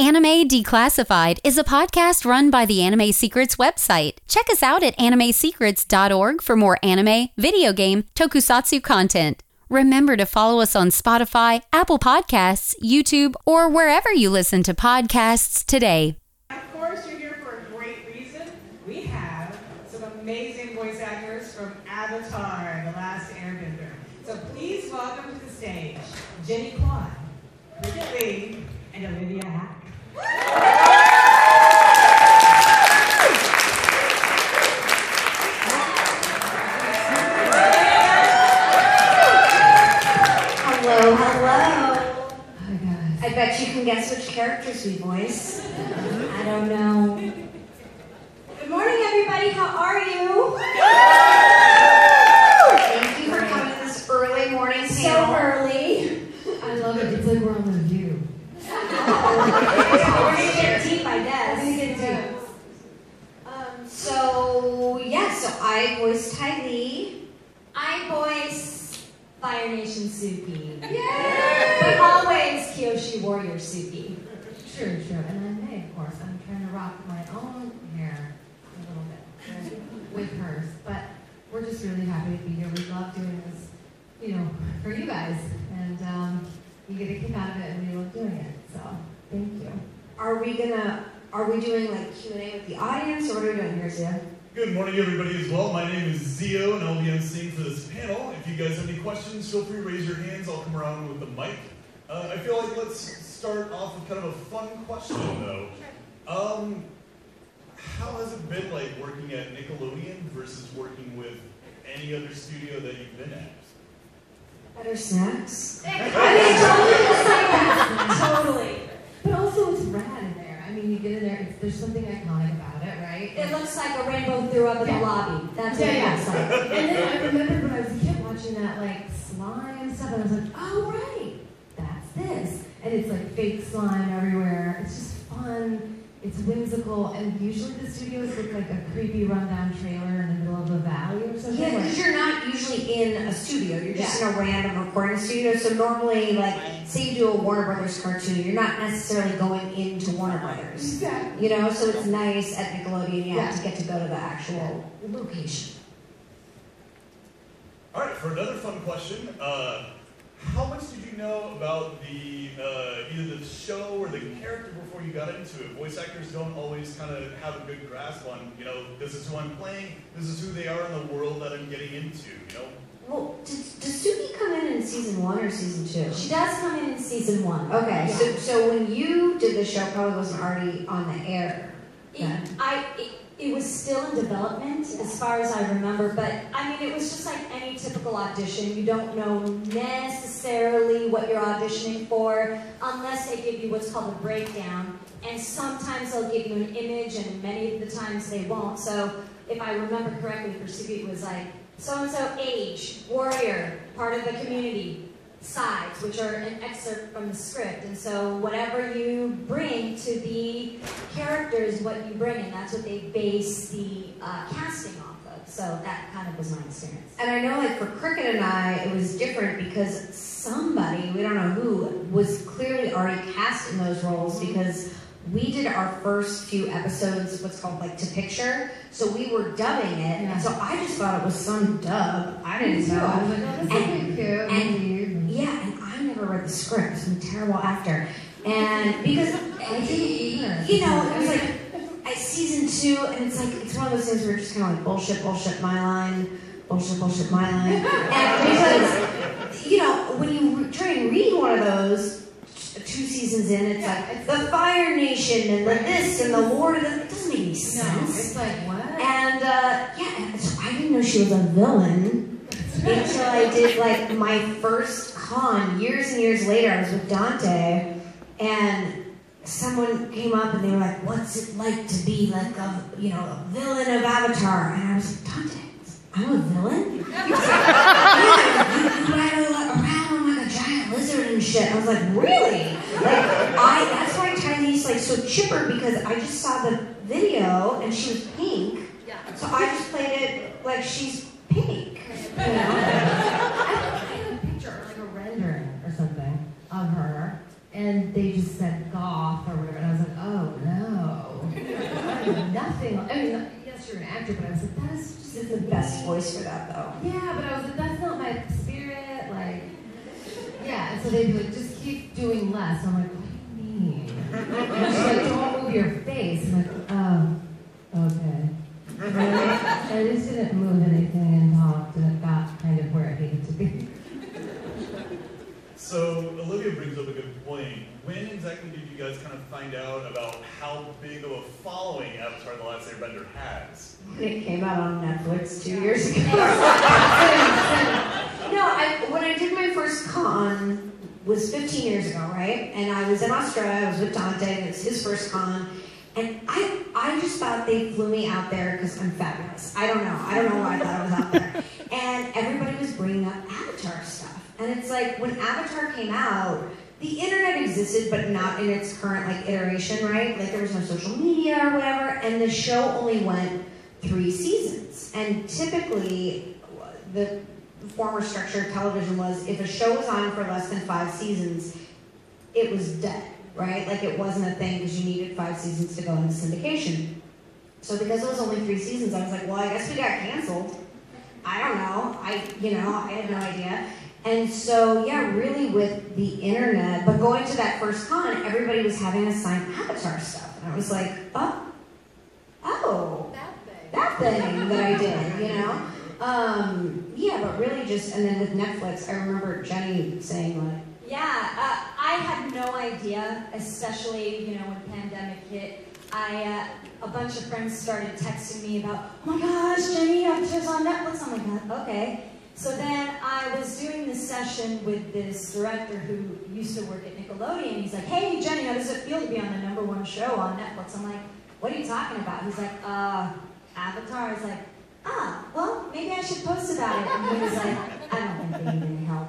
Anime Declassified is a podcast run by the Anime Secrets website. Check us out at animesecrets.org for more anime, video game, tokusatsu content. Remember to follow us on Spotify, Apple Podcasts, YouTube, or wherever you listen to podcasts today. Of course, you're here for a great reason. We have some amazing voice actors from Avatar The Last Airbender. So please welcome to the stage, Jenny Kwan, Cricket Leigh, and Olivia Hack. Hello, hello. Oh, God. I bet you can guess which characters we voice. I don't know. Good morning, everybody. How are you? Thank you for coming this early morning. So early. I love it. It's like we're on the View. We're going to get deep, I guess. So I voice Ty Lee. I voice Fire Nation Suki. Yay! But always Kyoshi Warrior Suki. Sure. And then May, of course. I'm trying to rock my own hair a little bit with hers. But we're just really happy to be here. We love doing this, for you guys. And you get a kick out of it, and we love doing it. So thank you. Are we doing like Q&A with the audience, or what are we doing here, Zia? Good morning, everybody, as well. My name is Zio, and I'll be emceeing for this panel. If you guys have any questions, feel free to raise your hands. I'll come around with the mic. I feel like let's start off with kind of a fun question, though. How has it been like working at Nickelodeon versus working with any other studio that you've been at? Better snacks. I mean, totally just like that. Totally. But also, it's rad in there. I mean, you get in there, there's something iconic about it, right? It looks like a rainbow threw up in the lobby. That's what it looks like. And then I remember when I was a kid watching that, slime stuff, and I was like, oh, right, that's this. And it's, fake slime everywhere. It's just fun. It's whimsical. And usually the studios look like a creepy, rundown trailer in the middle of a valley or something. Yeah, because you're not usually in a studio. You're just in a random recording studio. So normally, say you do a Warner Brothers cartoon, you're not necessarily going into Warner Brothers. Exactly. So it's nice at Nickelodeon to get to go to the actual location. All right, for another fun question, how much did you know about either the show or the character before you got into it? Voice actors don't always kind of have a good grasp on, this is who I'm playing, this is who they are in the world that I'm getting into, Well, does Suki come in season 1 or season 2? She does come in season 1. Okay, yeah. So when you did the show, probably wasn't already on the air. It was still in development as far as I remember, but I mean, it was just like any typical audition. You don't know necessarily what you're auditioning for unless they give you what's called a breakdown, and sometimes they'll give you an image, and many of the times they won't. So if I remember correctly, for Suki, it was like so-and-so age, warrior, part of the community, sides, which are an excerpt from the script. And so whatever you bring to the character is what you bring, and that's what they base the casting off of. So that kind of was my experience. And I know for Cricket and I, it was different because somebody, we don't know who, was clearly already cast in those roles because we did our first few episodes, what's called to picture, so we were dubbing it, and so I just thought it was some dub. I didn't know. I was like, oh, that's really cute. And I never read the script. I'm a terrible actor. And because, it was season 2, and it's it's one of those things where it's just kind of bullshit, my line, bullshit, my line. And because, when you try and read one of those, 2 seasons in, it's the Fire Nation and the this and the war. It doesn't make any sense. No, it's what? And so I didn't know she was a villain until I did my first con years and years later. I was with Dante, and someone came up and they were like, "What's it like to be a villain of Avatar?" And I was like, "Dante, I'm a villain." He was like, and shit. I was like, really? That's why Ty Lee's so chipper, because I just saw the video and she was pink. Yeah. So I just played it like she's pink. I have a picture, a rendering or something of her, and they just said goth or whatever. And I was not saying, I mean, yes, you're an actor, but I was like, that is just it's the best voice for that, though. Yeah, but I was like, that's not my spirit, like, yeah. And so they'd be like, just keep doing less. And I'm like, what do you mean? And she's like, don't move your face. I'm like, oh, okay. I just didn't move anything and talked, and it got kind of where it needed to be. So Olivia brings up a good point. When exactly did you guys kind of find out about how big of a following Avatar The Last Airbender has? It came out on Netflix 2 years ago. When I did my first con was 15 years ago, right? And I was in Australia, I was with Dante, and it was his first con. And I just thought they flew me out there because I'm fabulous. I don't know why I thought I was out there. And everybody was bringing up Avatar stuff. And it's like, when Avatar came out, the internet existed, but not in its current like iteration, right? Like there was no social media or whatever, and the show only went 3 seasons. And typically, the former structure of television was, if a show was on for less than 5 seasons, it was dead. Right? Like it wasn't a thing because you needed 5 seasons to go into syndication. So because it was only 3 seasons, I was like, well, I guess we got canceled. I don't know. I had no idea. And so, yeah, really with the internet, but going to that first con, everybody was having us sign Avatar stuff. And I was like, oh, that thing that I did, you know? Yeah, but really just, and then with Netflix, I remember Jenny saying like, yeah, I had no idea, especially, you know, when pandemic hit. A bunch of friends started texting me about, oh my gosh, Jenny, Avatar's on Netflix. I'm like, oh, okay. So then I was doing this session with this director who used to work at Nickelodeon. He's like, hey, Jenny, how does it feel to be on the #1 show on Netflix? I'm like, what are you talking about? He's like, Avatar. I was like, well, maybe I should post about it. And he was like, I don't think they need any help.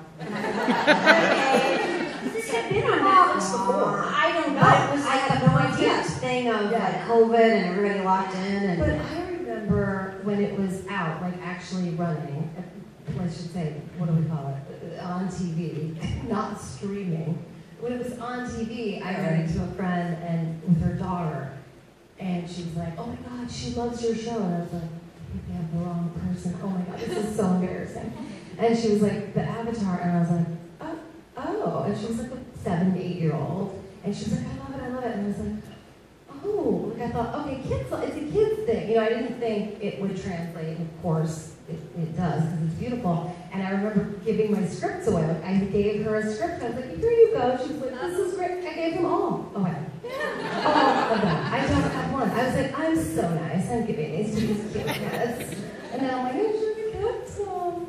This had been on Netflix before. I don't know. It was like a no-idea thing of like COVID and everybody locked in. And but I remember when it was out, like actually running, I should say, what do we call it? On TV, not streaming. When it was on TV, I ran into a friend and with her daughter, and she was like, oh my God, she loves your show. And I was like, I have the wrong person. Oh my God, this is so embarrassing. And she was like, the Avatar, and I was like, oh. And she was like a 7- to 8-year-old, and she was like, I love it. And I was like, oh. Like I thought, okay, kids, it's a kid's thing. You know, I didn't think it would translate. Of course, it does, because it's beautiful. And I remember giving my scripts away. Like, I gave her a script, and I was like, here you go. She was like, this is great. I gave them all away. I don't have one. I was like, I'm so nice. I'm giving these to these cute kids. And then I'm like, I should have kept some.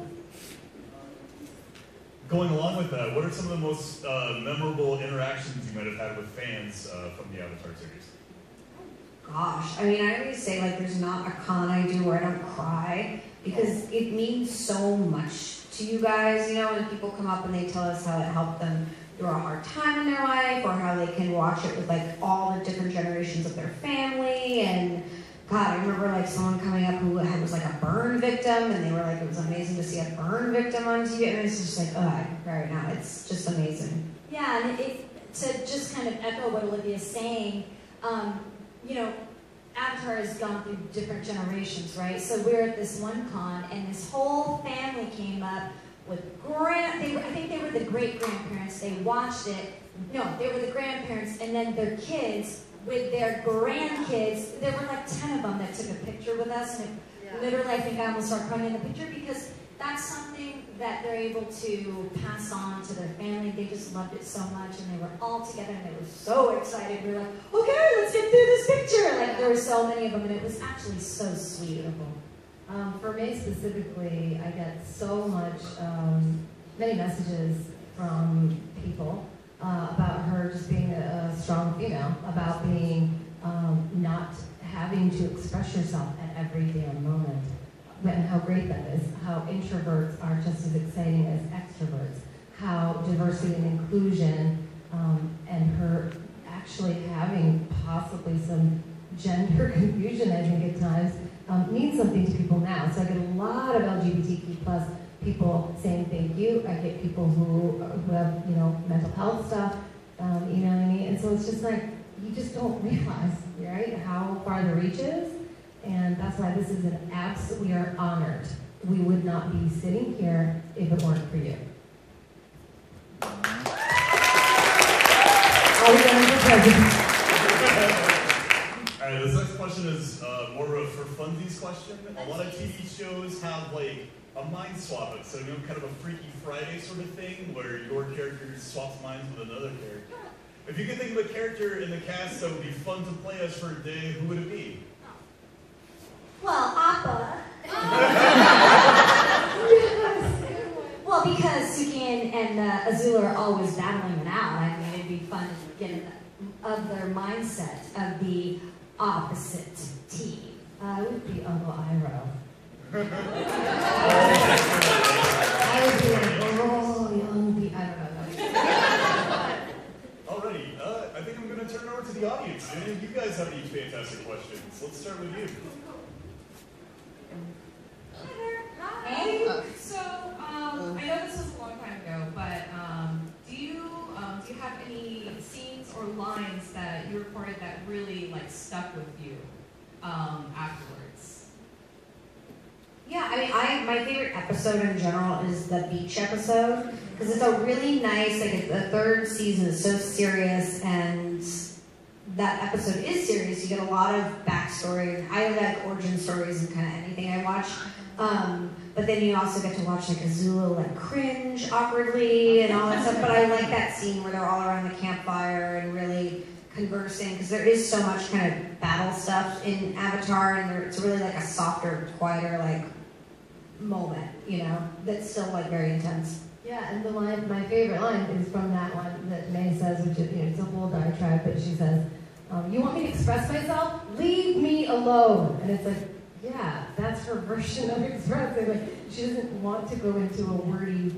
Going along with that, what are some of the most memorable interactions you might have had with fans from the Avatar series? Gosh, I mean, I always say, like, there's not a con I do where I don't cry, because it means so much to you guys, you know, when people come up and they tell us how it helped them through a hard time in their life, or how they can watch it with, like, all the different generations of their family, and... God, I remember like someone coming up who was like a burn victim, and they were like, it was amazing to see a burn victim on TV, and it's just like, oh, I cry right now. It's just amazing. Yeah, and to just kind of echo what Olivia's saying, you know, Avatar has gone through different generations, right? So we're at this one con, and this whole family came up with I think they were the great-grandparents. They watched it. No, they were the grandparents, and then their kids with their grandkids. There were like 10 of them that took a picture with us, and literally I think I almost started crying in the picture, because that's something that they're able to pass on to their family. They just loved it so much, and they were all together, and they were so excited. We were like, okay, let's get through this picture. Like, there were so many of them, and it was actually so sweet. Beautiful. For me specifically, I get so much, many messages from people about her just being a strong female, about being not having to express yourself at every damn moment, and how great that is, how introverts are just as exciting as extroverts, how diversity and inclusion, and her actually having possibly some gender confusion, I think at times, means something to people now. So I get a lot of LGBTQ+ people saying thank you. I get people who have, you know, mental health stuff, you know what I mean? And so it's just like, you just don't realize, right, how far the reach is, And that's why this is an absolute, we are honored. We would not be sitting here if it weren't for you. Alright, this next question is more of a for funsies question. A lot of TV shows have like a mind swap, so you know, kind of a Freaky Friday sort of thing where your character swaps minds with another character. If you could think of a character in the cast that would be fun to play as for a day, who would it be? Well, Appa. Yes. Well, because Suki and Azula are always battling it out, I mean, it'd be fun to get in the other mindset of the opposite team. I would be Uncle Iroh. I would be like, oh, young be Iroh. Alrighty, I think I'm going to turn it over to the audience. I mean, you guys have any fantastic questions. Let's start with you. Hey. So, I know this was a long time ago, but do you have any scenes or lines that you recorded that really like stuck with you afterwards? Yeah, I mean, my favorite episode in general is the beach episode because it's a really nice, like the third season is so serious and that episode is serious. You get a lot of backstory. I like origin stories and kind of anything I watch. But then you also get to watch like Azula like cringe awkwardly and all that stuff. But I like that scene where they're all around the campfire and really conversing because there is so much kind of battle stuff in Avatar, and it's really like a softer, quieter like moment, you know, that's still like very intense. Yeah, and the line, my favorite line is from that one that Mai says, which is, you know, it's a whole diatribe, but she says, "You want me to express myself? Leave me alone." And it's like, yeah, that's her version of expressing. Like, she doesn't want to go into a wordy,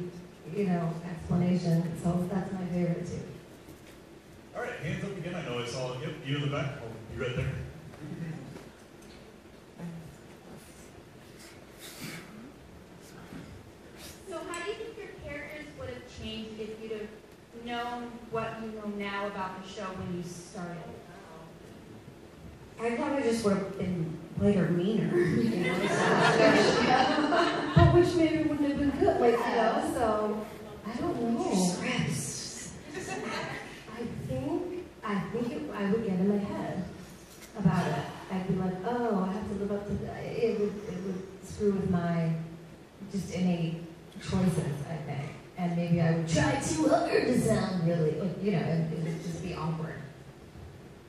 you know, explanation. So that's my favorite too. All right, hands up again. I know I saw. Yep, you in the back. Oh, you right there. So, how do you think your characters would have changed if you'd have known what you know now about the show when you started? I probably just would have been later meaner, you know, but which maybe wouldn't have been good, like, you know, so, I don't know. Scripts. I think I would get in my head about it. I'd be like, oh, I have to live up to that. It would screw with my just innate choices, I think. And maybe I would try too hard to sound really, like, you know, it would just be awkward.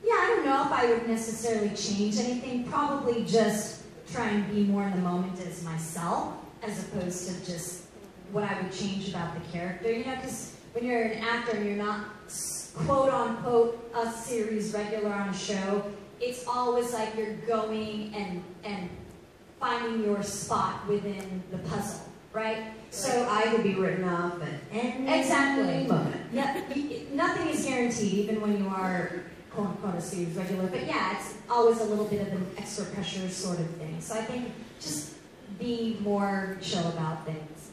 Yeah, I don't know if I would necessarily change anything. Probably just try and be more in the moment as myself, as opposed to just what I would change about the character. You know, because when you're an actor and you're not quote unquote a series regular on a show, it's always like you're going and finding your spot within the puzzle, right? So I could be written off at any moment. Yeah, nothing is guaranteed, even when you are quote-unquote a series regular, but yeah, it's always a little bit of an extra pressure sort of thing. So I think just be more chill about things.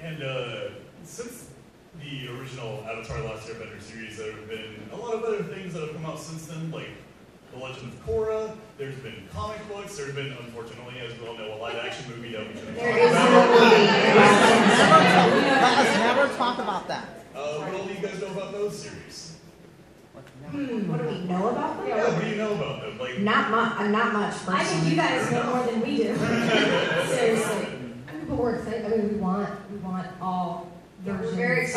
And since the original Avatar The Last Airbender series, there have been a lot of other things that have come out since then, like The Legend of Korra, there's been comic books, there's been, unfortunately, as we all know, a live-action movie that we shouldn't talk about. Let us never talk about that. What all do you guys know about those series? What do we know about them? Yeah, what do you know about them? Like, not much. I think you guys know more than we do. Seriously. I mean, but we're excited. I mean, we want all versions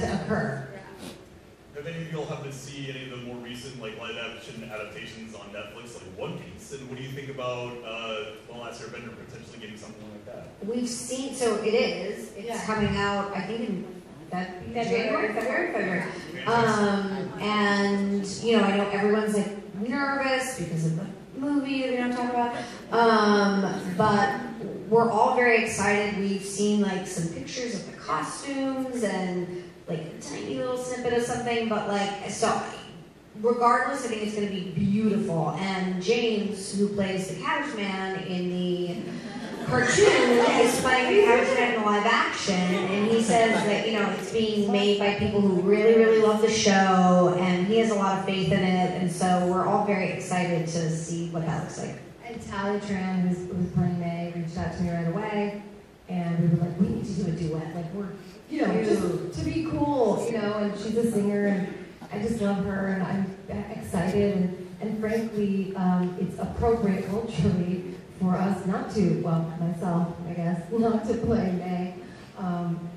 to occur. Yeah. Have any of you all happened to see any of the more recent like live action adaptations on Netflix, like One Piece? And what do you think about The Last Airbender potentially getting something like that? We've seen, so it is. It's coming out, I think, in February. And, you know, I know everyone's like nervous because of the movie that we don't talk about, but we're all very excited. We've seen like some pictures of the costumes and like a tiny little snippet of something, but like, so regardless, I think it's going to be beautiful. And James, who plays the cabbage man in the Cartoon is playing the character in live action, and he says that, you know, it's being made by people who really, really love the show, and he has a lot of faith in it, and so we're all very excited to see what that looks like. And Tally Tran, who's playing Mai, reached out to me right away, and we were like, we need to do a duet, like we're, you know, just to be cool, you know, and she's a singer, and I just love her, and I'm excited, and frankly, it's appropriate culturally for us not to, well, myself, I guess, not to play May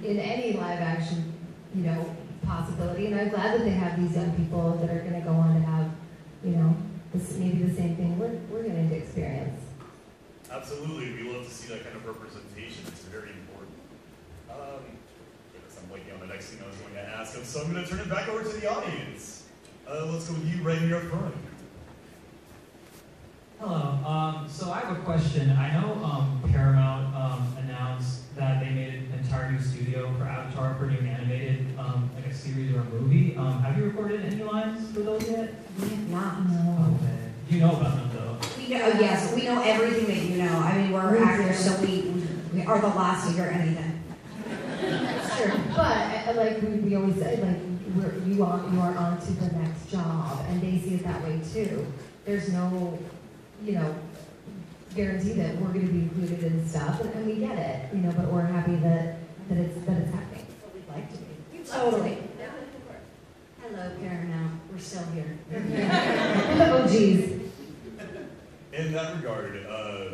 in any live action, you know, possibility. And I'm glad that they have these young people that are going to go on to have, you know, this, maybe the same thing we're going to experience. Absolutely, we love to see that kind of representation. It's very important. I'm blanking on the next thing I was going to ask him, so I'm going to turn it back over to the audience. Let's go with you right here up front. Hello, so I have a question. I know Paramount announced that they made an entire new studio for Avatar for new animated, like a series or a movie. Have you recorded any lines for those yet? We have not. No. Okay. You know about them though. We know, yes, we know everything that you know. I mean, we're actors, so we are the last to hear anything. That's true. But like we always say, like you are on to the next job, and they see it that way too. There's no, you know, guarantee that we're going to be included in stuff, and we get it, you know. But we're happy that it's happening. What we'd like to be. Totally. Yeah. Hello, Paramount. We're still here. Oh, geez. In that regard,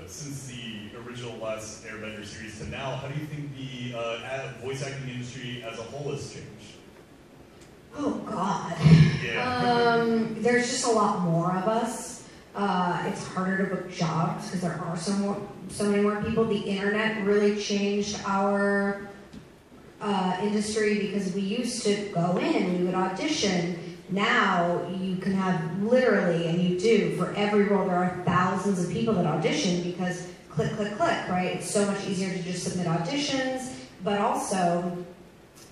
since the original Last Airbender series to now, how do you think the voice acting industry as a whole has changed? Oh God. Yeah. There's just a lot more of us. It's harder to book jobs because there are so many more people. The internet really changed our industry because we used to go in and we would audition. Now you can have literally, and you do, for every role there are thousands of people that audition because click, click, click, right? It's so much easier to just submit auditions, but also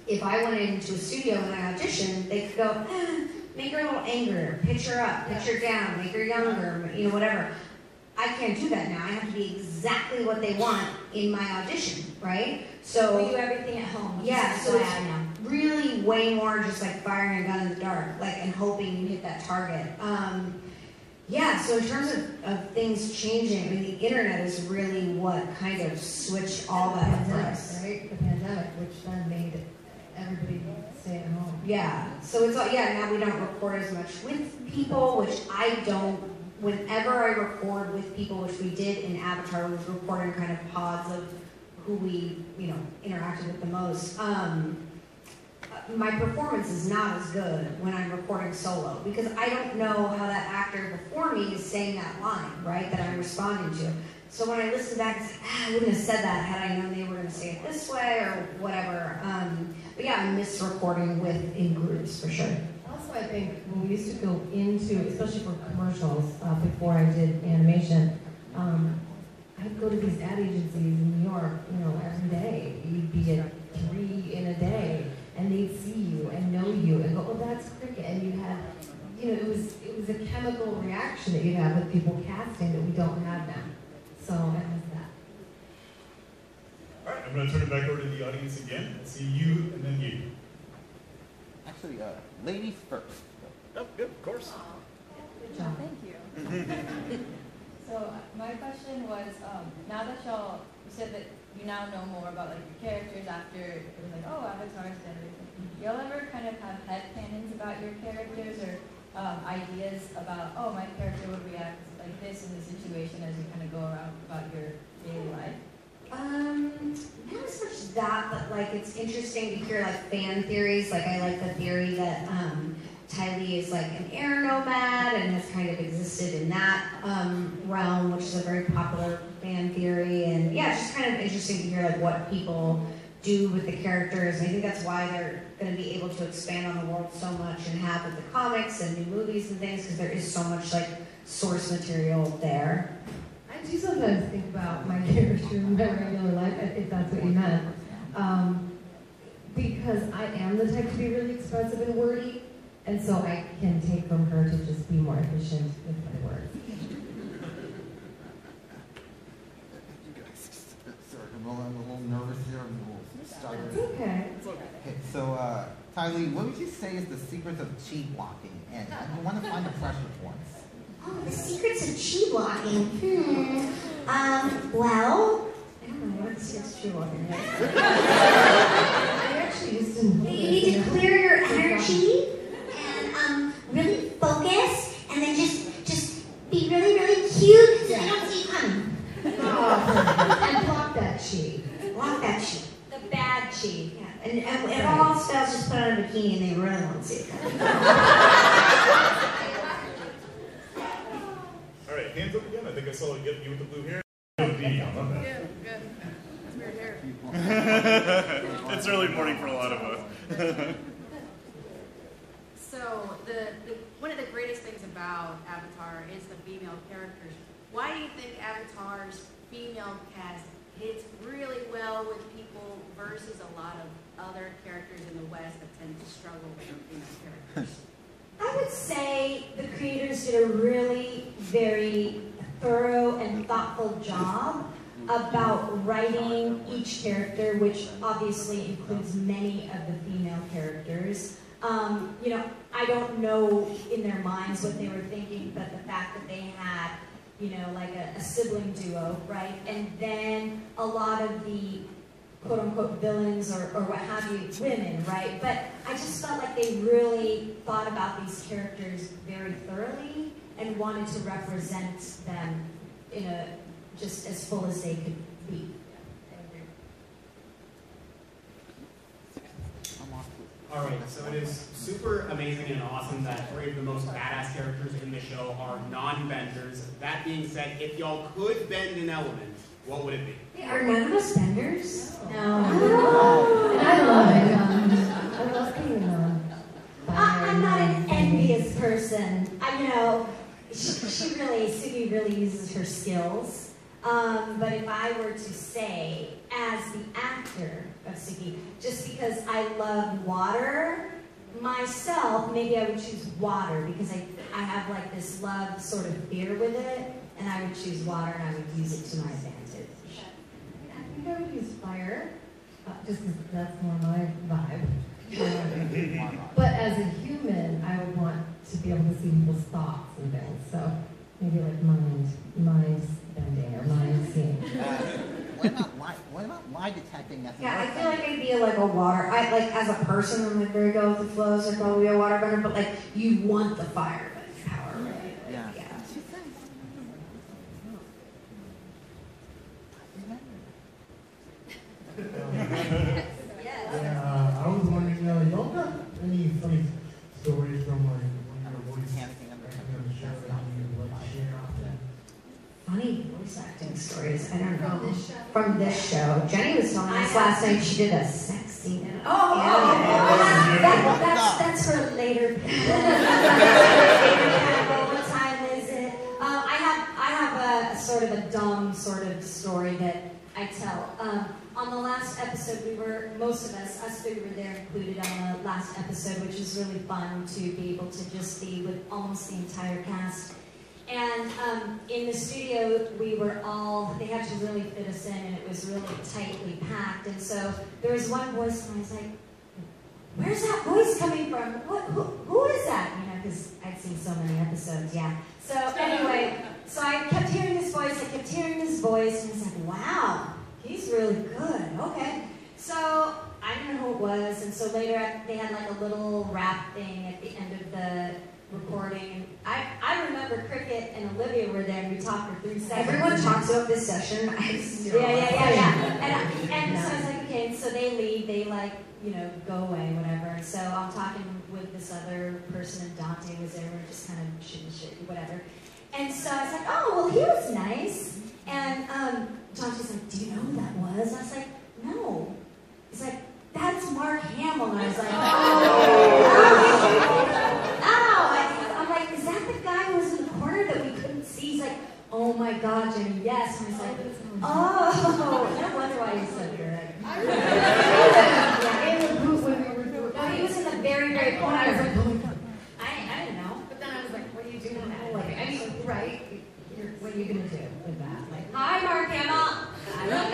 if I went into a studio and I auditioned, they could go, make her a little angrier, pitch her up, pitch her down, make her younger, you know, whatever. I can't do that now. I have to be exactly what they want in my audition, right? So we do everything at home. Yeah, so it's really way more just like firing a gun in the dark, like, and hoping you hit that target. Yeah, so in terms of things changing, I mean, the internet is really what kind of switched all that up for us. Right? The pandemic, which then made everybody stay at home. Yeah, so it's all, yeah, now we don't record as much with people, which I don't, whenever I record with people, which we did in Avatar, we were recording kind of pods of who we, you know, interacted with the most. My performance is not as good when I'm recording solo, because I don't know how that actor before me is saying that line, right, that I'm responding to. So when I listen back, it's like, I wouldn't have said that had I known they were going to say it this way or whatever. But yeah, I miss recording in groups for sure. Also, I think when we used to go into, especially for commercials, before I did animation, I'd go to these ad agencies in New York, you know, every day. You'd be at 3 in a day, and they'd see you and know you and go, oh, that's Cricket. And you had, you know, it was a chemical reaction that you'd have with people casting that we don't have now. So I missed that. All right, I'm going to turn it back over to the audience again. Let's see you and then you. Actually, ladies first. Oh, good, of course. Good job. Thank you. So my question was, now that y'all said that you now know more about like your characters after it was like, oh, Avatar's and everything, y'all ever kind of have headcanons about your characters or ideas about, oh, my character would react like this in this situation as you kind of go around about your daily life? Not as much that, but like it's interesting to hear like fan theories. Like I like the theory that Ty Lee is like an air nomad and has kind of existed in that realm, which is a very popular fan theory. And yeah, it's just kind of interesting to hear like what people do with the characters. And I think that's why they're going to be able to expand on the world so much and have with the comics and new movies and things, because there is so much like source material there. I do sometimes think about my character in my regular life, if that's what you meant, because I am the type to be really expressive and wordy, and so I can take from her to just be more efficient with my words. starter. It's okay. It's okay. Okay, so, Ty Lee, what would you say is the secrets of chi blocking? And I want to find the pressure points. Oh, the secrets of chi blocking. Well, I don't know what the secrets of chi blocking is. I actually used to know. You need to clear your energy and really focus, and then just be really, really cute so they don't see you coming. Oh. And block that chi. Block that chi. The bad chi. Yeah. And all spells just put on a bikini and they really won't see it coming. All right, hands up again. I think I saw you with the blue hair. Yeah, good. It's weird hair. It's early morning for a lot of us. So, one of the greatest things about Avatar is the female characters. Why do you think Avatar's female cast hits really well with people versus a lot of other characters in the West that tend to struggle with their female characters? I would say the creators did a really very thorough and thoughtful job about writing each character, which obviously includes many of the female characters. You know, I don't know in their minds what they were thinking, but the fact that they had, you know, like a sibling duo, right? And then a lot of the quote-unquote villains or what have you, women, right? But I just felt like they really thought about these characters very thoroughly and wanted to represent them in a, just as full as they could be. All right, so it is super amazing and awesome that three of the most badass characters in the show are non-benders. That being said, if y'all could bend an element, what would it be? Hey, are none of us benders? No. No. And I love it. I love being I'm not an envious person. You know, Suki really uses her skills. But if I were to say, as the actor of Suki, just because I love water myself, maybe I would choose water because I have like this love sort of fear with it, and I would choose water and I would use it to my advantage. I think I would use fire, just because that's more my vibe. But as a human, I would want to be able to see people's thoughts and things, so maybe like mind's bending or mind seeing. What about lie detecting? That's I feel like I'd be like a water. Like as a person, I'm like very go with the flow, so I'd probably be a water burner. But like you want the fire, but power, right? Yeah. Like, yeah. Yeah. I was wondering, y'all got any funny stories from like your voice acting on the show that you would like to share often? Funny voice acting stories. I don't know. From this show, Jenny was telling us last night she did a sex scene. Oh, yeah. That's her later. What time is it? I have a sort of a dumb sort of story that I tell. On the last episode, we were, most of us three were there included on the last episode, which was really fun to be able to just be with almost the entire cast. And in the studio, we were all, they had to really fit us in, and it was really tightly packed. And so there was one voice, and I was like, where's that voice coming from? Who is that? You know, because I'd seen so many episodes, yeah. So anyway, so I kept hearing this voice, and I was like, wow. He's really good, okay. So I didn't know who it was, and so later they had like a little rap thing at the end of the recording. I remember Cricket and Olivia were there, and we talked for 3 seconds. Everyone talks about this session. Yeah. And so I was like, okay, and so they leave, they like, you know, go away, whatever. And so I'm talking with this other person, and Dante was there, we're just kind of shooting shit, whatever. And so I was like, oh, well, he was nice. And Dante's like, do you know who that was? And I was like, no. He's like, that's Mark Hamill. And I was like, oh. I'm like, is that the guy who was in the corner that we couldn't see? He's like, oh my God, Jenny, yes. And I was like, oh. No wonder why he's so good. Yeah, in the booth when we were doing. No, he was in the very, very corner. I was like, oh my God. I didn't know. But then I was like, what are you doing now? Like, I mean, right? What are you gonna do with that? Like, hi, Mark Hamill. I don't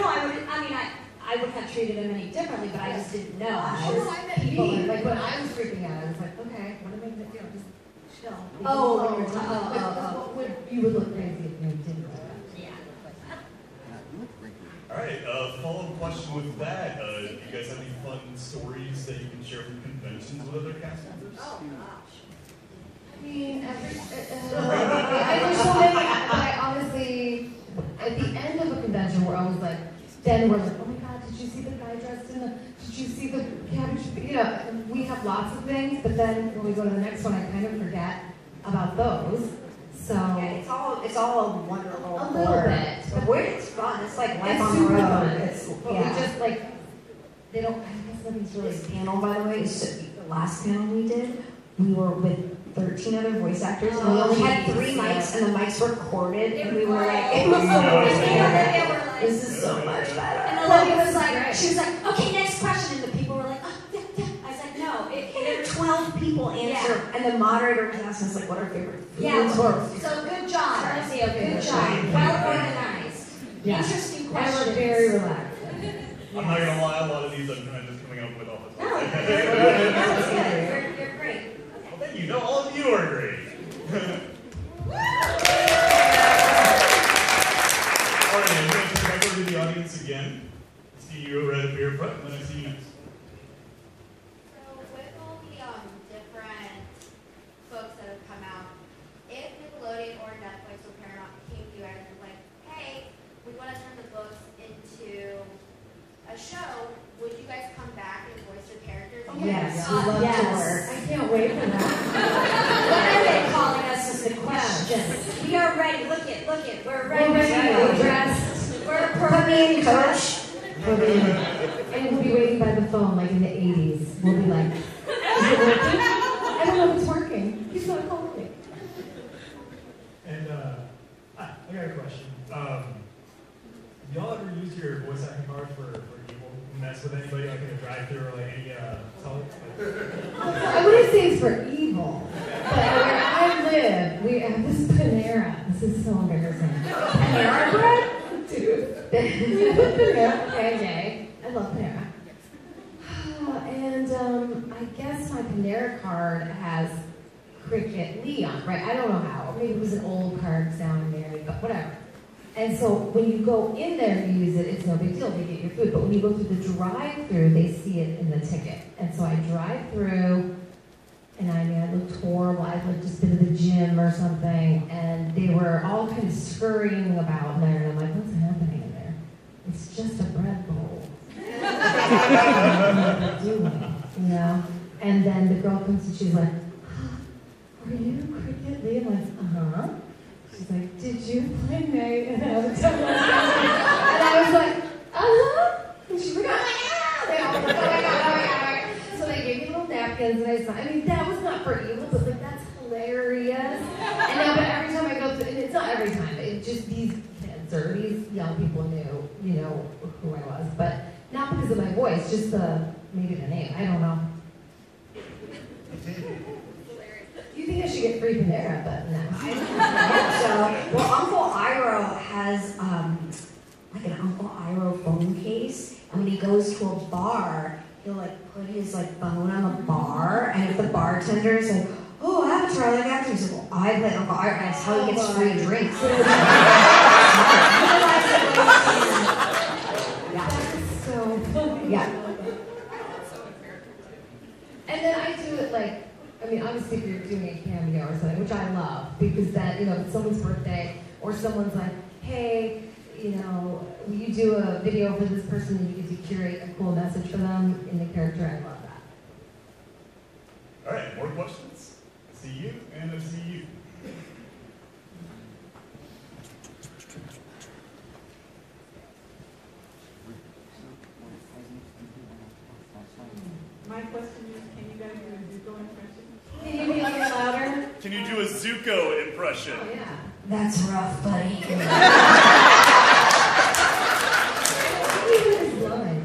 know. I mean, I I would have treated him any differently, but I just didn't know. When I was freaking out, I was like, okay, what am I gonna do? Just chill. You would look crazy if you didn't. All right, follow-up question with that. Do you guys have any fun stories that you can share from conventions with other cast members? Oh, gosh. I mean, I honestly, at the end of a convention, we're always like, then we're like, oh my God, did you see the guy dressed in the, did you see the cabbage? You know, we have lots of things, but then when we go to the next one, I kind of forget about those. So yeah, it's all a wonderful a little bit. But it's fun. It's like life on the road. But we just like they don't. I guess nothing's really. This panel, by the way, the last panel we did, we were with 13 other voice actors, and we only had 3 mics, and the mics were corded, and we were like, it was so much. This is so much better. And the lady was like, she was like, okay, next question, and the people were like, oh. There are 12 people answered, and the moderator was asking us, like, what are our favorite foods? So good job. Good job. Well organized. Yeah. Interesting questions. And we're very relaxed. I'm not going to lie, a lot of these I'm kind of just coming up with all the time. No, that was good. You're great. Okay. Well, thank you. No, all of you are great. All right, I'm going to turn back over to the audience again. See you right up here front, and then I see you next. Folks that have come out, if Nickelodeon or Netflix or Paramount came to you guys and was like, hey, we want to turn the books into a show, would you guys come back and voice your characters? Yes, we love to work. I can't wait for that. What are they calling us is the question. We are ready. Look it. We're ready. We're dressed. We're appropriate. And we'll be waiting by the phone like in the 80s. We'll be like, is it working? I don't know if it's working. He's going to call me. And I got a question. Y'all ever use your voice acting card for evil? And that's with anybody like in a drive-thru or like any solid? I wouldn't say it's for evil, but where I live, we have this Panera. This is so embarrassing. Panera bread, dude. Panera. Okay. I love Panera. And I guess my Panera card has Cricket Leigh on, right? I don't know how. Maybe it was an old card down there, but whatever. And so when you go in there and use it, it's no big deal. They get your food. But when you go through the drive-thru, they see it in the ticket. And so I drive through, and I mean, I looked horrible. I had just been to the gym or something, and they were all kind of scurrying about in there. And I'm like, what's happening in there? It's just a bread bowl. You know, and then the girl comes and she's like, huh, "Are you Cricket Leigh?" I'm like, "Uh huh." She's like, "Did you play May?" And I was like, "Uh huh." And she forgot. They all like, "Oh my god!" So they gave me little napkins, and that was not for evil, but like that's hilarious. And now, but every time I go through, and it's not every time, it's just these kids or these young people knew, you know, who I was, but. Not because of my voice, just maybe the name. I don't know. You think I should get free Panera, but no. So, well, Uncle Iroh has like an Uncle Iroh phone case, and when he goes to a bar, he'll like put his like phone on the bar, and if the bartender's like, oh, Avatar, I like Avatar, he's like, well, I play Uncle Iroh, and that's how he gets free drinks. Yeah. And then I do it like, I mean, obviously if you're doing a cameo or something, which I love, because that, you know, it's someone's birthday, or someone's like, hey, you know, will you do a video for this person, and you get to curate a cool message for them in the character, I love that. All right, more questions? I see you, and I see you. My question is, can you guys do a Zuko impression? Can you be like louder? Can you do a Zuko impression? Oh, yeah. That's rough, buddy.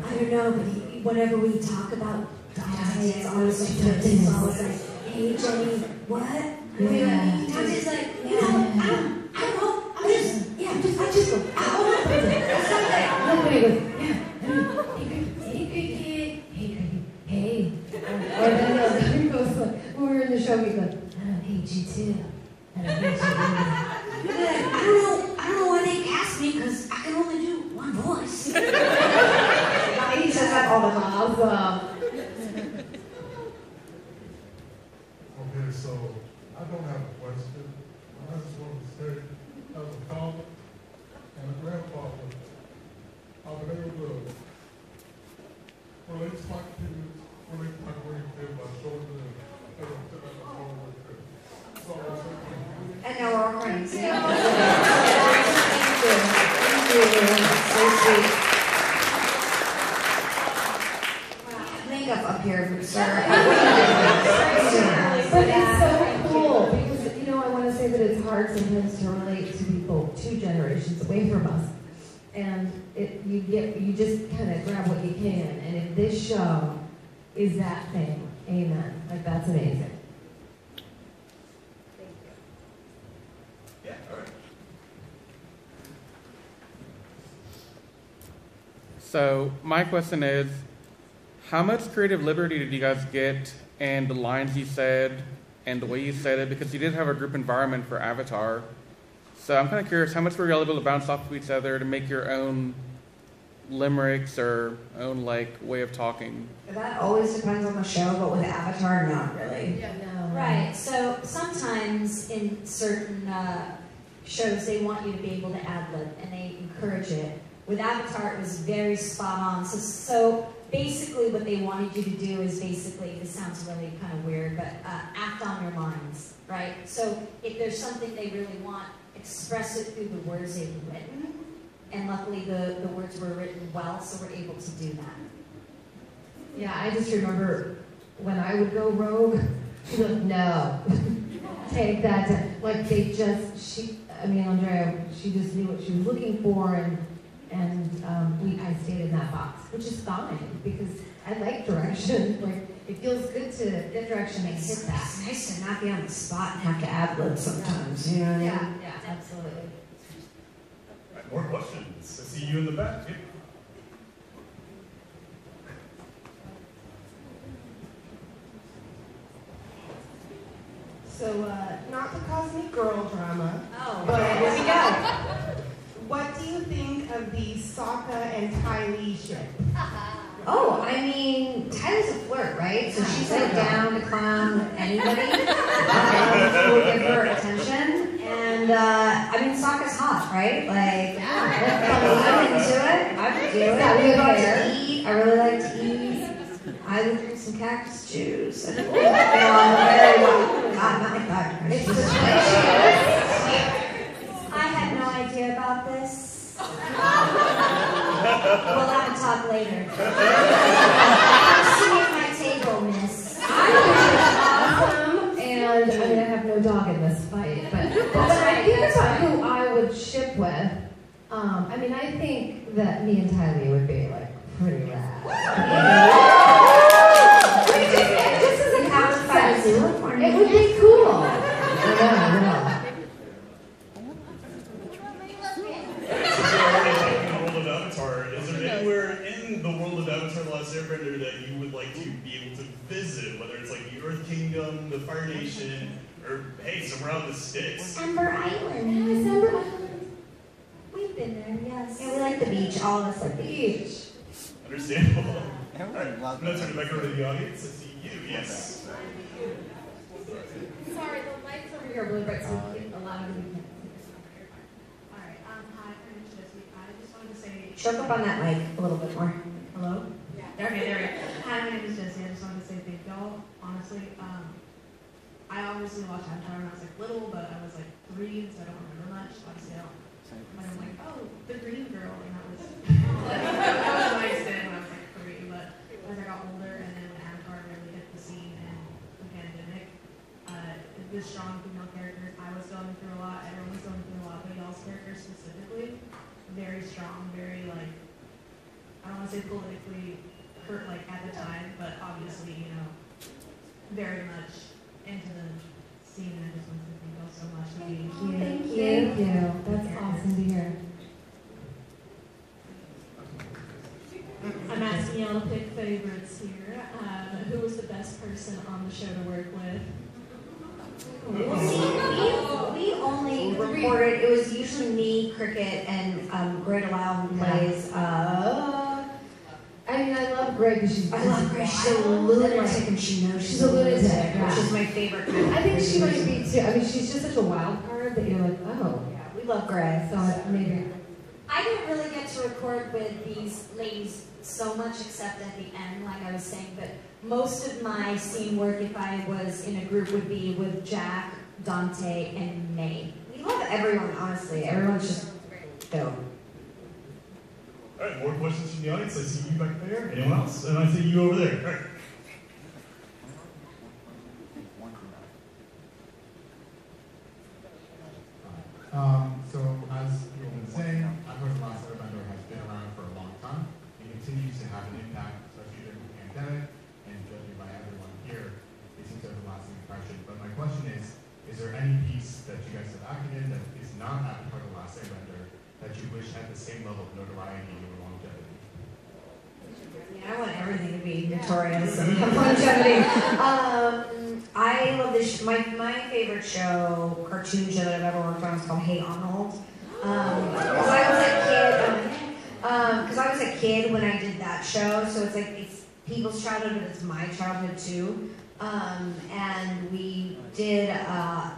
I don't know, but whenever we talk about Dante, it's always like, Dante's always like, hey, Jenny, what? Dante's like, you know, I don't know. I just go, ow. Nobody goes, yeah. hate you too. And I hate you too. I don't know why they cast me because I can only do one voice. He says that all the time. Okay, so I don't have a question. I just want to say, as a father and a grandfather, I was able to relate to my kids, relate to my grandkids, my children, and everything at the home with them. So I was able to. And now we're all friends. Yeah. Thank you. So sweet. Up here, sir. But it's so cool because, you know, I want to say that it's hard sometimes to relate to people 2 generations away from us, and you just kind of grab what you can, and if this show is that thing, amen. Like that's amazing. Thank you. Yeah. All right. So my question is, how much creative liberty did you guys get and the lines you said and the way you said it? Because you did have a group environment for Avatar. So I'm kind of curious, how much were you all able to bounce off of each other to make your own limericks or own, like, way of talking? That always depends on the show, but with Avatar, not really. Yeah, no. Right, so sometimes in certain shows, they want you to be able to ad-lib, and they encourage it. With Avatar, it was very spot on. So basically, what they wanted you to do is this sounds really kind of weird, but act on your minds, right? So if there's something they really want, express it through the words they've written. And luckily, the words were written well, so we're able to do that. Yeah, I just remember when I would go rogue, no, take that down. Like they just, Andrea, she just knew what she was looking for, and I stayed in that box, which is fine, because I like direction. Like, it feels good to get direction and hit that. It's nice to not be on the spot and have to ad-lib sometimes, you know what I mean? Yeah, yeah, absolutely. All right, more questions. I see you in the back. Yeah. So, not the cosmic girl drama, but here we go. What do you think of the Sokka and Ty Lee ship? Oh, I mean, Ty Lee's a flirt, right? So she's like down to clown anybody. We'll give her attention. And I mean, Sokka's hot, right? Like, I'm into it. I would do it. I really like to eat. I really like to eat. I would drink some cactus juice. I think, God, my God. About this. We'll have a talk later. I'm sitting at my table, miss. Awesome. And I mean, I have no dog in this fight, but when I think about who I would ship with, I mean, I think that me and Ty Lee would be like pretty rad. This is a couch Azula. It would be cool. Yeah. Airbender that you would like to be able to visit, whether it's like the Earth Kingdom, the Fire Nation, or hey, somewhere out in the sticks. Ember Island. Yes, Ember Island. We've been there, yes. Yeah, we like the beach. All of us like the beach. Understandable. All right, I'm going to turn it back over to the audience. I see you. Yes. Sorry, the lights over here are really bright, so we can get a lot of people. All right, hi, I'm Jesse. I just wanted to say, shut up on that mic a little bit more. Hello. Okay, there we go. Hi, my name is Jessie. I just wanted to say thank y'all. Honestly, I obviously watched Avatar when I was like little, but I was like 3, so I don't remember much. Obviously, I'm like, oh, the green girl, and that was that was my extent when I was like 3. But as I got older, and then when Avatar really hit the scene and the pandemic, the strong female characters I was going through a lot. Everyone was going through a lot, but y'all's characters specifically, very strong, very like I don't want to say politically. Hurt like at the time, but obviously, you know, very much into the scene, and I just want to thank you all so much. Thank you. That's awesome to hear. I'm asking y'all to pick favorites here. Who was the best person on the show to work with? We only recorded, it was usually me, Cricket, and Greg Lyle who plays, I mean, I love Greg because she's she's a lunatic, which is my favorite character. I think she might be too. I mean, she's just such a wild card that you're like, oh. Yeah, we love Greg, so maybe. I didn't really get to record with these ladies so much except at the end, like I was saying, but most of my scene work, if I was in a group, would be with Jack, Dante, and Mai. We love everyone, honestly. Everyone's just dope. All right, more questions from the audience. I see you back there. Anyone else? And I see you over there. All right. So, as you have been saying, Avatar The Last Airbender has been around for a long time. It continues to have an impact, especially during the pandemic, and judging by everyone here, it seems to have a lasting impression. But my question is there any piece that you guys have acted in that is not Avatar The Last Airbender that you wish had the same level of notoriety or longevity? Yeah, I want everything to be notorious and have longevity. I love this. My favorite show, cartoon show that I've ever worked on is called Hey Arnold. Because I was a kid when I did that show, so it's like it's people's childhood, but it's my childhood too. And we did a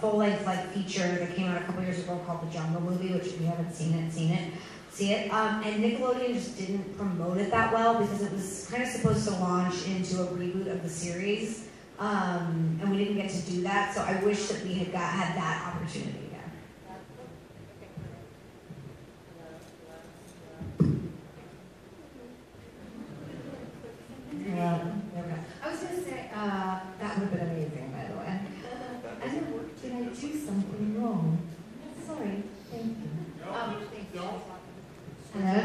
full-length feature that came out a couple years ago called The Jungle Movie, which if you haven't seen it. And Nickelodeon just didn't promote it that well because it was kind of supposed to launch into a reboot of the series, and we didn't get to do that. So I wish that we had had that opportunity again. Yeah. Okay. I was gonna say that would have been amazing, by the way. Did I do something wrong? Sorry. Thank you. Thank you. Hello? That's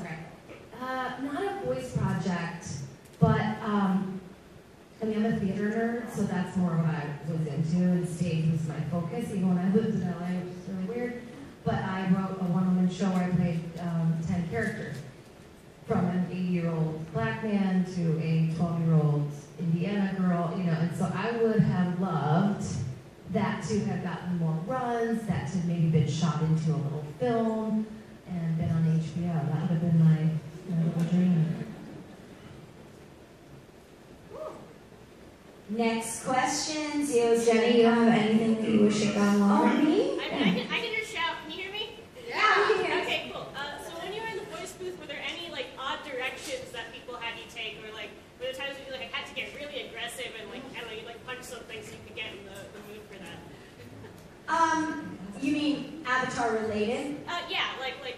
right. Not a voice project, but I mean, I'm a theater nerd, so that's more what I was into, and stage was my focus, even when I lived in LA, which is really weird. But I wrote a one-woman show where I played 10 characters, from an 80-year-old black man to a 12-year-old Indiana girl, you know, and so I would have loved that to have gotten more runs, that to have maybe been shot into a little film and been on HBO. That would have been my little dream. Next questions. Yo, Jenny, you don't have anything that you wish had gone longer? Oh, me? I can just shout. Can you hear me? Yeah, we can hear you. Okay, cool. So when you were in the voice booth, were there any odd directions that people had you take, or were there times when you had to get really aggressive and punch something so you could get in the mood for that? You mean Avatar related? Yeah,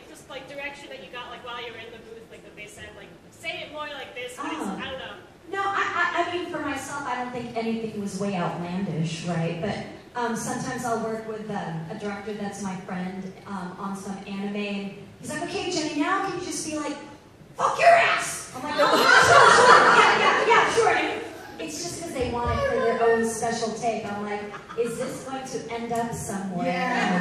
just direction that you got while you were in the booth, that they said say it more like this. I don't know. No, I mean for myself, I don't think anything was way outlandish, right? But sometimes I'll work with a director that's my friend on some anime, and he's like, okay, Jenny, now can you just be fuck your ass? I'm like, oh, sure, yeah, sure. And it's just because they want it for their own special take. I'm like, is this going to end up somewhere? Yeah.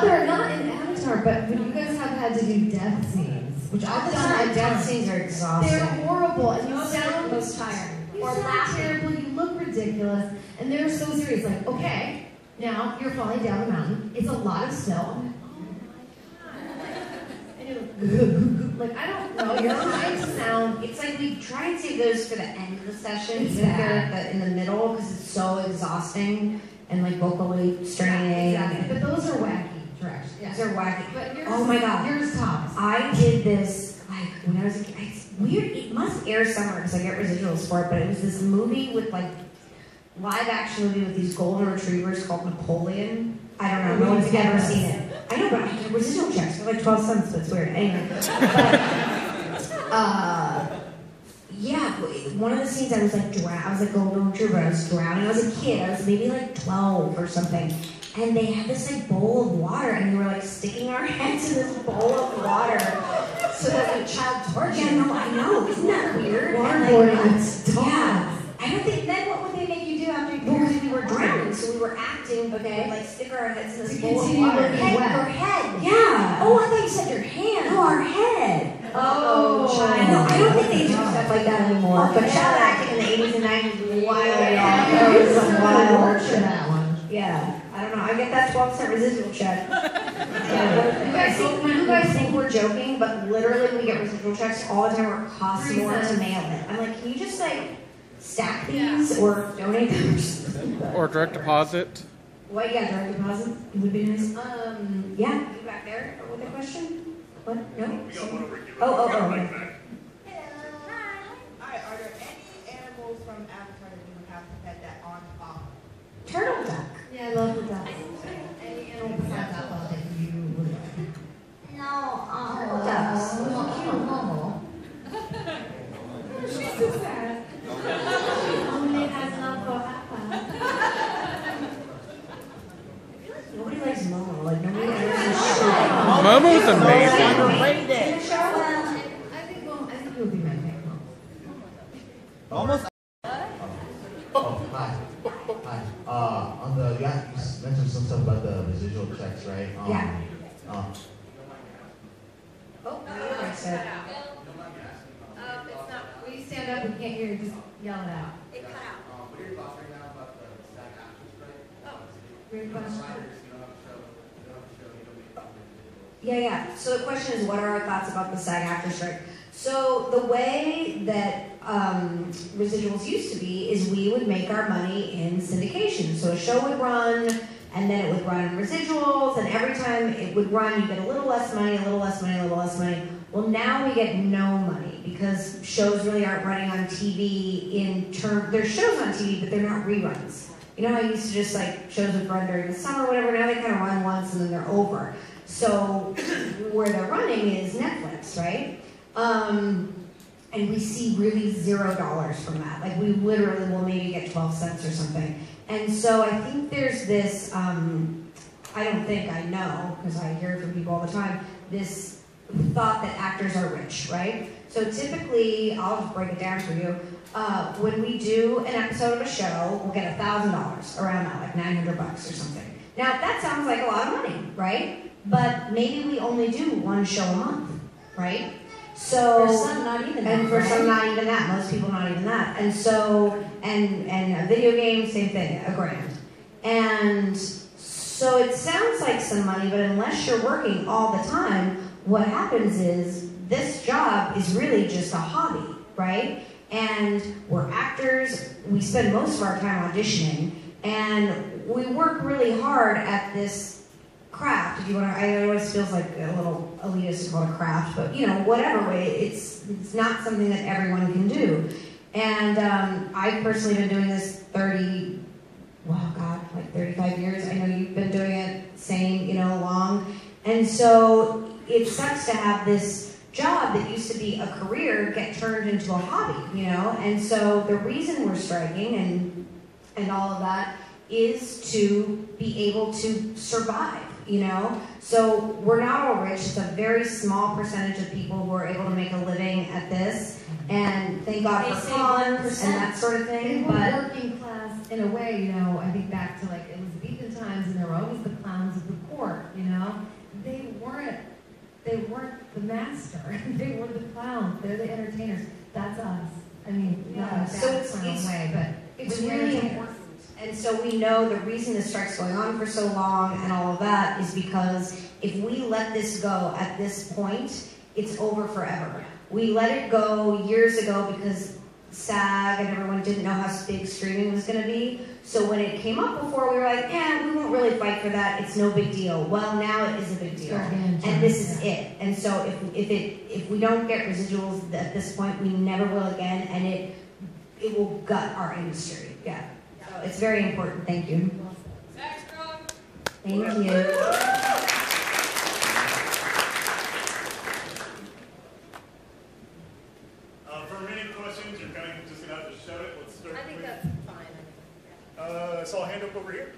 But in other, not in Avatar, but when you guys have had to do death scenes, which all the time death scenes are exhausting. They're horrible, and you sound most tired. You sound terrible, you look ridiculous, and they're so serious. Like, okay, now you're falling down the mountain. It's a lot of snow. I don't know, your eyes sound, it's like we try and save those for the end of the session, but in the middle, because it's so exhausting, and vocally straining. Yeah, exactly. But those are wacky directions. Yeah. They're wacky. But yours, oh my god. Yours tops. I did this, when I was a kid, it's weird, it must air somewhere, because I get residual support, but it was this movie with, live action movie with these golden retrievers called Napoleon. I don't know, no one's ever seen it. I know, but I get residual checks for 12 cents, so it's weird. Anyway. But, yeah, one of the scenes I was I was golden retriever, I was drowning. I was a kid, I was maybe 12 or something. And they had this bowl of water, and we were sticking our heads in this bowl of water. So that like child torture. Yeah, no, I know, isn't that weird? Yeah. I don't think, then what would they make you do after we were drowning? So we were acting, okay, stick our heads in this bowl of water. Our head. Yeah. Oh, I thought you said your hand. No, our head. Oh, child. I don't think they do that. stuff like that anymore. But shout out in the 80s and 90s, wild. That was some wild shit. Yeah, I don't know. I get that 12% residual check. You guys think we're joking, but literally we get residual checks all the time where it costs more to mail it. I'm like, can you just like stack these or donate them or something? Or direct deposit. What? Yeah, direct deposit would be nice. Yeah. You back there with a question? What? No? Oh. Like hi. Are there any animals from Avatar that you have to pet that aren't Appa? Turtle duck. Yeah, I love the duck. Any animal besides Appa that you would like? No, turtle ducks. Cute. She's so sad. Only has an Appa. Nobody likes Momo. Like nobody likes Momo was amazing. I think you'll be my favorite. Almost. Oh, hi. On the you mentioned some stuff about the residual checks, right? Yeah. It's not. When you stand up, you can't hear. Just yell it out. It cut out. What are your thoughts right now about the SAG-AFTRA strike? Oh. Yeah. So the question is, what are our thoughts about the SAG-AFTRA strike? So the way that residuals used to be is we would make our money in syndication. So a show would run, and then it would run residuals, and every time it would run, you get a little less money, a little less money, a little less money. Well, now we get no money because shows really aren't running on TV in terms, there's shows on TV, but they're not reruns. You know how I used to just like, shows would run during the summer or whatever, now they kind of run once and then they're over. So where they're running is Netflix, right? And we see really $0 from that. Like we literally will maybe get 12 cents or something. And so I think there's this, I don't think, I know, because I hear it from people all the time, this thought that actors are rich, right? So typically, I'll just break it down for you. When we do an episode of a show, we'll get $1,000 around that, like 900 bucks or something. Now, that sounds like a lot of money, right? But maybe we only do one show a month, right? So, for some, not even that. And for some, not even that. Most people, not even that. And so, and a video game, same thing, $1,000. And so it sounds like some money, but unless you're working all the time, what happens is this job is really just a hobby, right? And we're actors. We spend most of our time auditioning. And we work really hard at this craft. If you want to, I always feels like a little elitist to call it a craft, but you know, whatever way, it's not something that everyone can do. And I personally have been doing this 35 years. I know you've been doing it, same, you know, long. And so it sucks to have this job that used to be a career get turned into a hobby, you know? And so the reason we're striking and all of that is to be able to survive, you know? So we're not all rich. It's a very small percentage of people who are able to make a living at this, and thank God for cons and that sort of thing. But working class, in a way, you know, I think back to like Elizabethan times, and there were always the clowns of the court, you know? They weren't the master. They were the clowns. They're the entertainers. That's us. I mean, yeah, so it's way, but it's really important. And so we know the reason this strike's going on for so long and all of that is because if we let this go at this point, it's over forever. We let it go years ago because SAG and everyone didn't know how big streaming was going to be. So when it came up before, we were like, yeah, we won't really fight for that. It's no big deal. Well, now it is a big deal. And this is it. And so if we don't get residuals at this point, we never will again. And it will gut our industry. Yeah. So it's very important. Thank you. Thank you. For many questions, you're kind of just going to have to shut it. Let's start. I think that's fine. Yeah. I saw a hand up over here.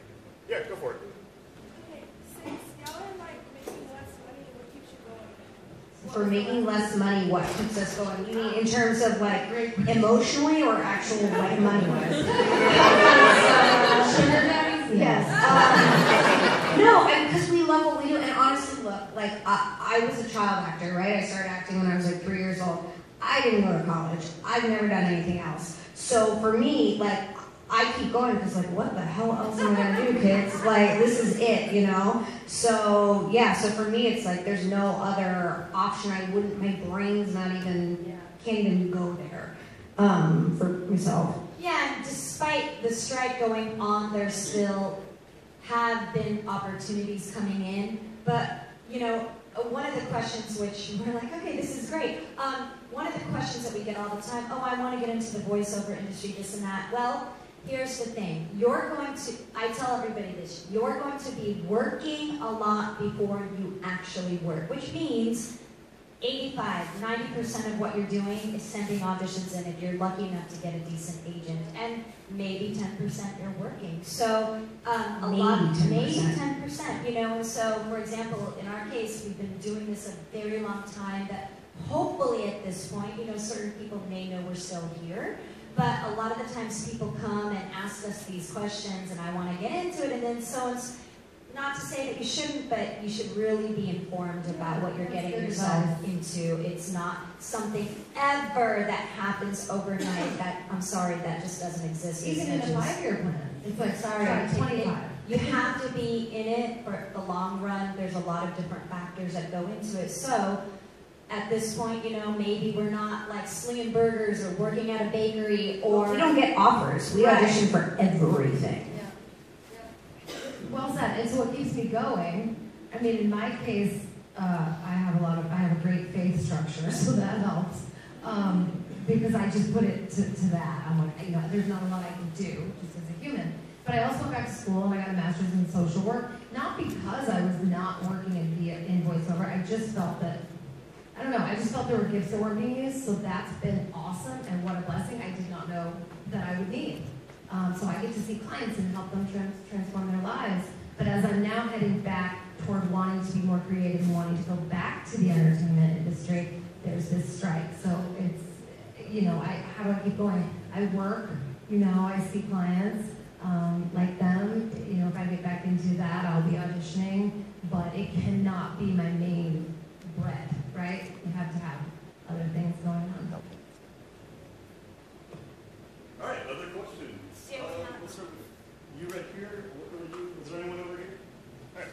Yeah, go for it. Okay. Since y'all are like making less money, what keeps you going? For making less money, what keeps us going? You mean in terms of like emotionally or actual like money-wise? Yes. No, because we love what we do, and honestly, look, like I was a child actor, right? I started acting when I was like 3 years old. I I didn't go to college. I've never done anything else. So for me, like, I keep going because, like, what the hell else am I gonna do, kids? Like, this is it, you know? So, yeah, so for me, it's like there's no other option. I wouldn't, my brain's not even, can't even go there for myself. Yeah, despite the strike going on, there still have been opportunities coming in. But, you know, one of the questions which we're like, okay, this is great. One of the questions that we get all the time, oh, I want to get into the voiceover industry, this and that. Well, here's the thing. You're going to, I tell everybody this, you're going to be working a lot before you actually work, which means 85, 90% of what you're doing is sending auditions in if you're lucky enough to get a decent agent, and maybe 10% you're working. So a lot, maybe 10%, you know, so for example, in our case, we've been doing this a very long time that hopefully at this point, you know, certain people may know we're still here, but a lot of the times people come and ask us these questions and I want to get into it, and then so it's not to say that you shouldn't, but you should really be informed about what you're getting yourself into. It's not something ever that happens overnight. That, I'm sorry, that just doesn't exist. Even in a 5-year plan. It's like, sorry, 25. You have to be in it for the long run. There's a lot of different factors that go into it. So at this point, you know, maybe we're not like slinging burgers or working at a bakery or... We don't get offers. We audition for everything. Well said. It's what keeps me going. I mean, in my case, I have a great faith structure, so that helps. Because I just put it to that. I'm like, you know, there's not a lot I can do just as a human. But I also got to school and I got a master's in social work, not because I was not working in voiceover. I just felt that, I don't know, I just felt there were gifts that weren't being used, so that's been awesome, and what a blessing I did not know that I would need. So I get to see clients and help them transform their lives. But as I'm now heading back toward wanting to be more creative and wanting to go back to the entertainment industry, there's this strike. So it's, you know, how do I keep going? I work, you know, I see clients like them. You know, if I get back into that, I'll be auditioning. But it cannot be my main bread, right? You have to have other things going on. All right, other questions? You right here? Is there anyone over here? All right,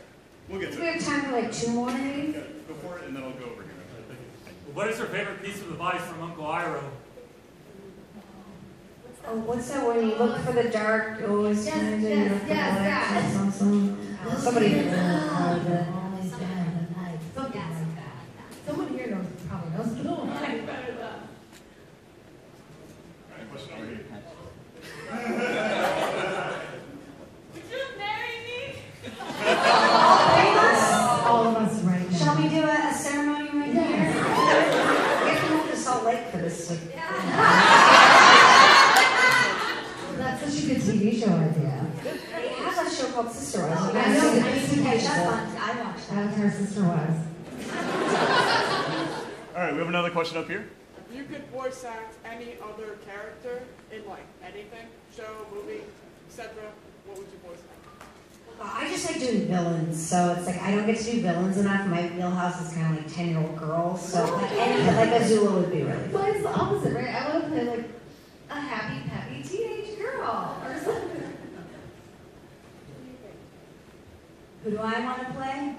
we'll get to it. We have time for like 2 more maybe? Yeah, go for it and then I'll go over here. What is your favorite piece of advice from Uncle Iroh? Oh, what's that one? You look for the dark, you always find it. Yes. That's awesome. Somebody knows always find the light. Something like that. Someone here knows, probably knows the little light better though. All right, question over here. Would you marry me? All of us right now. Shall we do a ceremony right there? We have to move to Salt Lake for this week. That's such a good TV show idea. They have a show called Sister Wars. Oh, I know. I watched that. Avatar Sister Wars. All right, we have another question up here. You could voice act any other character in like anything, show, movie, etc. What would you voice act? I just like doing villains, so it's like I don't get to do villains enough. My wheelhouse is kind of like 10-year-old girls, so like anything, like Azula would be really. Well, it's the opposite, right? I want to play like a happy, peppy teenage girl or something. Who do I want to play?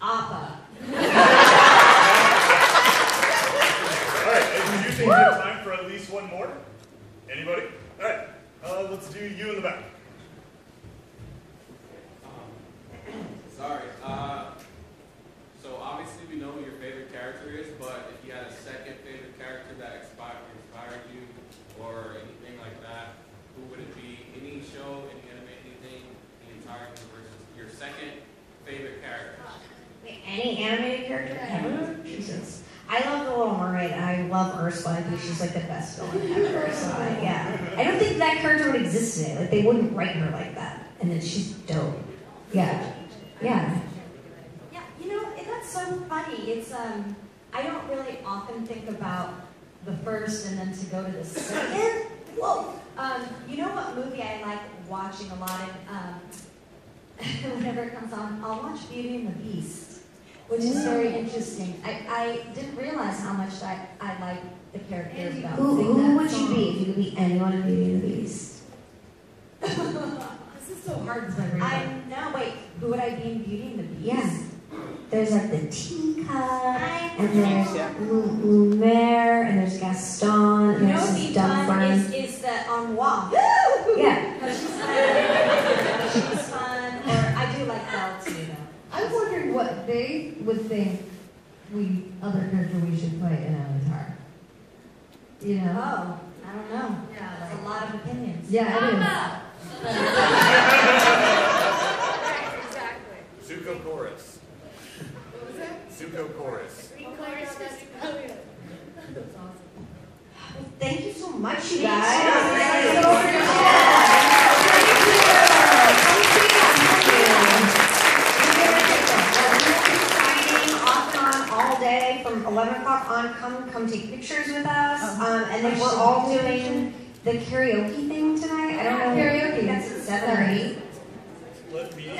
Appa. Do you think we have time for at least one more? Anybody? All right, let's do you in the back. Sorry. So obviously we know who your favorite character is, but if you had a second favorite character that inspired you or anything like that, who would it be? Any show, any anime, anything, the entire universe, your second favorite character. Wait, any animated character ever? Jesus. I love The Little Mermaid, and I love Ursula. I think she's like the best villain ever, so yeah. I don't think that character would exist today. Like, they wouldn't write her like that. And then she's dope. Yeah. Yeah. Yeah, you know, that's so funny. It's, I don't really often think about the first and then to go to the second. Whoa! You know what movie I like watching a lot? Whenever it comes on, I'll watch Beauty and the Beast. which is very interesting. I didn't realize how much I like the characters. About who would you be if you could be anyone in Beauty and the Beast? This is so hard to remember. Who would I be in Beauty and the Beast? Yeah. There's like the teacup, and there's Lumiere, and there's Gaston, and there's Dunfern. Is the Envoie. Yeah. But she's fun, or I do like Belle too, though. I wondered what they would think other character we should play in Avatar. You know? Oh, I don't know. Yeah, that's a lot of opinions. Yeah, it is. Zuko Chorus. Zuko Chorus. Thank you so much, you guys. We're off and on all day from 11 o'clock on. Come take pictures with us. And then we're all doing the karaoke thing tonight. I don't know. Karaoke, that's at 7 or 8. Can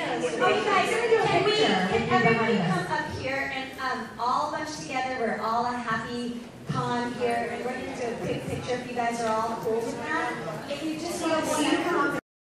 everybody come up here and all bunch together? We're all a happy con here, and we're going to do a quick picture if you guys are all cool with that. If you just want to see